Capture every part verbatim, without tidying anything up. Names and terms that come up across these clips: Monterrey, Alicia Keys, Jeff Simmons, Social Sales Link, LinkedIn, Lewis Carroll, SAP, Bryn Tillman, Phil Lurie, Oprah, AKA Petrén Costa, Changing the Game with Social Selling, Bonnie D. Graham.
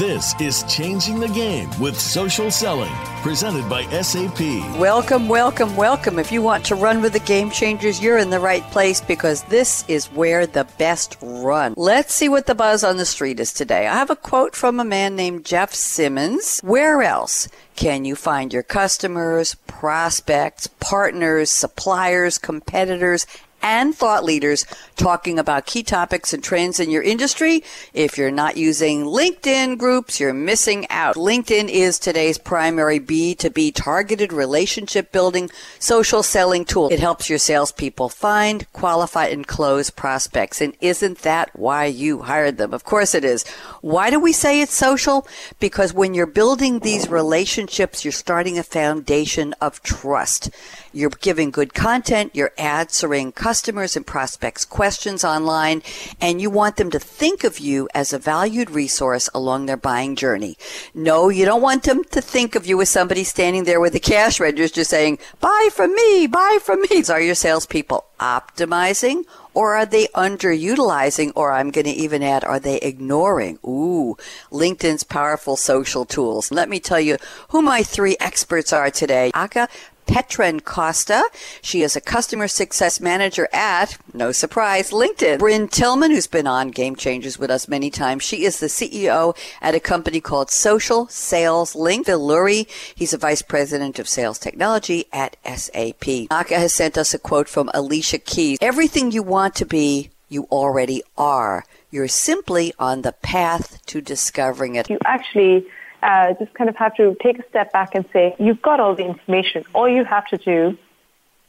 This is Changing the Game with Social Selling, presented by S A P. Welcome, welcome, welcome. If you want to run with the game changers, you're in the right place because this is where the best run. Let's see what the buzz on the street is today. I have a quote from a man named Jeff Simmons. Where else can you find your customers, prospects, partners, suppliers, competitors, and thought leaders talking about key topics and trends in your industry? If you're not using LinkedIn groups, you're missing out. LinkedIn is today's primary B to B targeted relationship building social selling tool. It helps your salespeople find, qualify, and close prospects. And isn't that why you hired them? Of course it is. Why do we say it's social? Because when you're building these relationships, you're starting a foundation of trust. You're giving good content, you're answering customers and prospects' questions online, and you want them to think of you as a valued resource along their buying journey. No, you don't want them to think of you as somebody standing there with a cash register saying, buy from me, buy from me. Are your salespeople optimizing? Or are they underutilizing? Or I'm going to even add, are they ignoring? Ooh, LinkedIn's powerful social tools. Let me tell you who my three experts are today. A K A Petrén Costa. She is a customer success manager at, no surprise, LinkedIn. Bryn Tillman, who's been on Game Changers with us many times. She is the C E O at a company called Social Sales Link. Phil Lurie, he's a vice president of sales technology at S A P. A K A has sent us a quote from Alicia Keys. Everything you want to be, you already are. You're simply on the path to discovering it. You actually Uh, just kind of have to take a step back and say, you've got all the information. All you have to do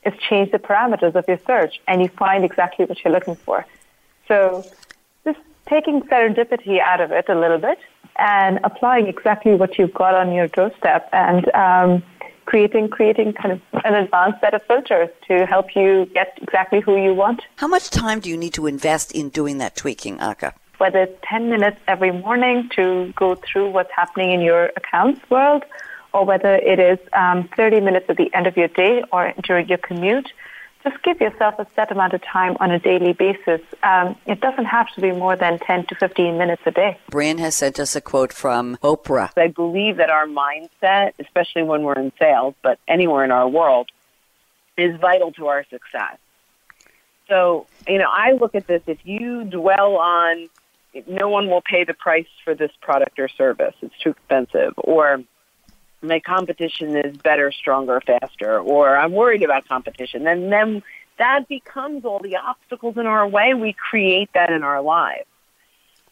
is change the parameters of your search, and you find exactly what you're looking for. So just taking serendipity out of it a little bit and applying exactly what you've got on your doorstep and um, creating creating kind of an advanced set of filters to help you get exactly who you want. How much time do you need to invest in doing that tweaking, A K A? Whether it's ten minutes every morning to go through what's happening in your accounts world, or whether it is um, thirty minutes at the end of your day or during your commute, just give yourself a set amount of time on a daily basis. Um, it doesn't have to be more than ten to fifteen minutes a day. Bryn has sent us a quote from Oprah. I believe that our mindset, especially when we're in sales, but anywhere in our world, is vital to our success. So, you know, I look at this, if you dwell on no one will pay the price for this product or service, it's too expensive, or my competition is better, stronger, faster, or I'm worried about competition, and then that becomes all the obstacles in our way. We create that in our lives.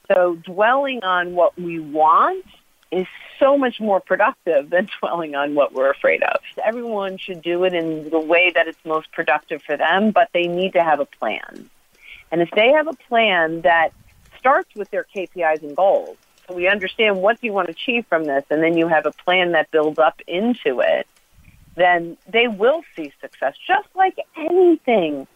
So dwelling on what we want is so much more productive than dwelling on what we're afraid of. Everyone should do it in the way that it's most productive for them, but they need to have a plan. And if they have a plan that starts with their K P Is and goals, so we understand what do you want to achieve from this, and then you have a plan that builds up into it, then they will see success. Just like anything,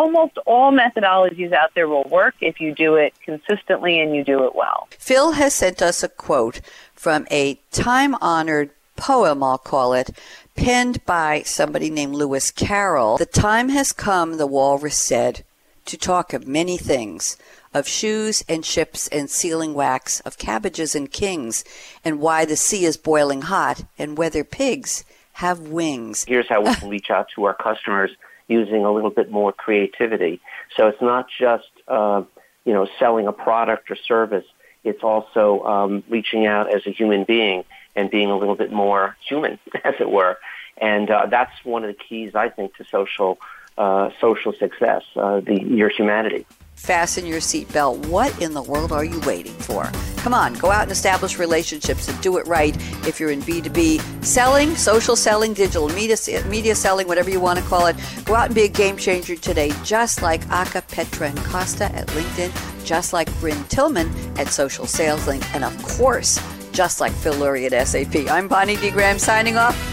almost all methodologies out there will work if you do it consistently and you do it well. Phil has sent us a quote from a time-honored poem, I'll call it, penned by somebody named Lewis Carroll. The time has come, the walrus said, to talk of many things, of shoes and ships and sealing wax, of cabbages and kings, and why the sea is boiling hot, and whether pigs have wings. Here's how we can reach out to our customers using a little bit more creativity. So it's not just, uh, you know, selling a product or service. It's also um, reaching out as a human being and being a little bit more human, as it were. And uh, that's one of the keys, I think, to social uh, social success, uh, the, your humanity. Fasten your seatbelt. What in the world are you waiting for? Come on, go out and establish relationships and do it right. If you're in B to B selling, social selling, digital media, media selling, whatever you want to call it, go out and be a game changer today, just like A K A Petrén Costa at LinkedIn, just like Bryn Tillman at Social Sales Link, and of course, just like Phil Lurie at S A P. I'm Bonnie D. Graham signing off.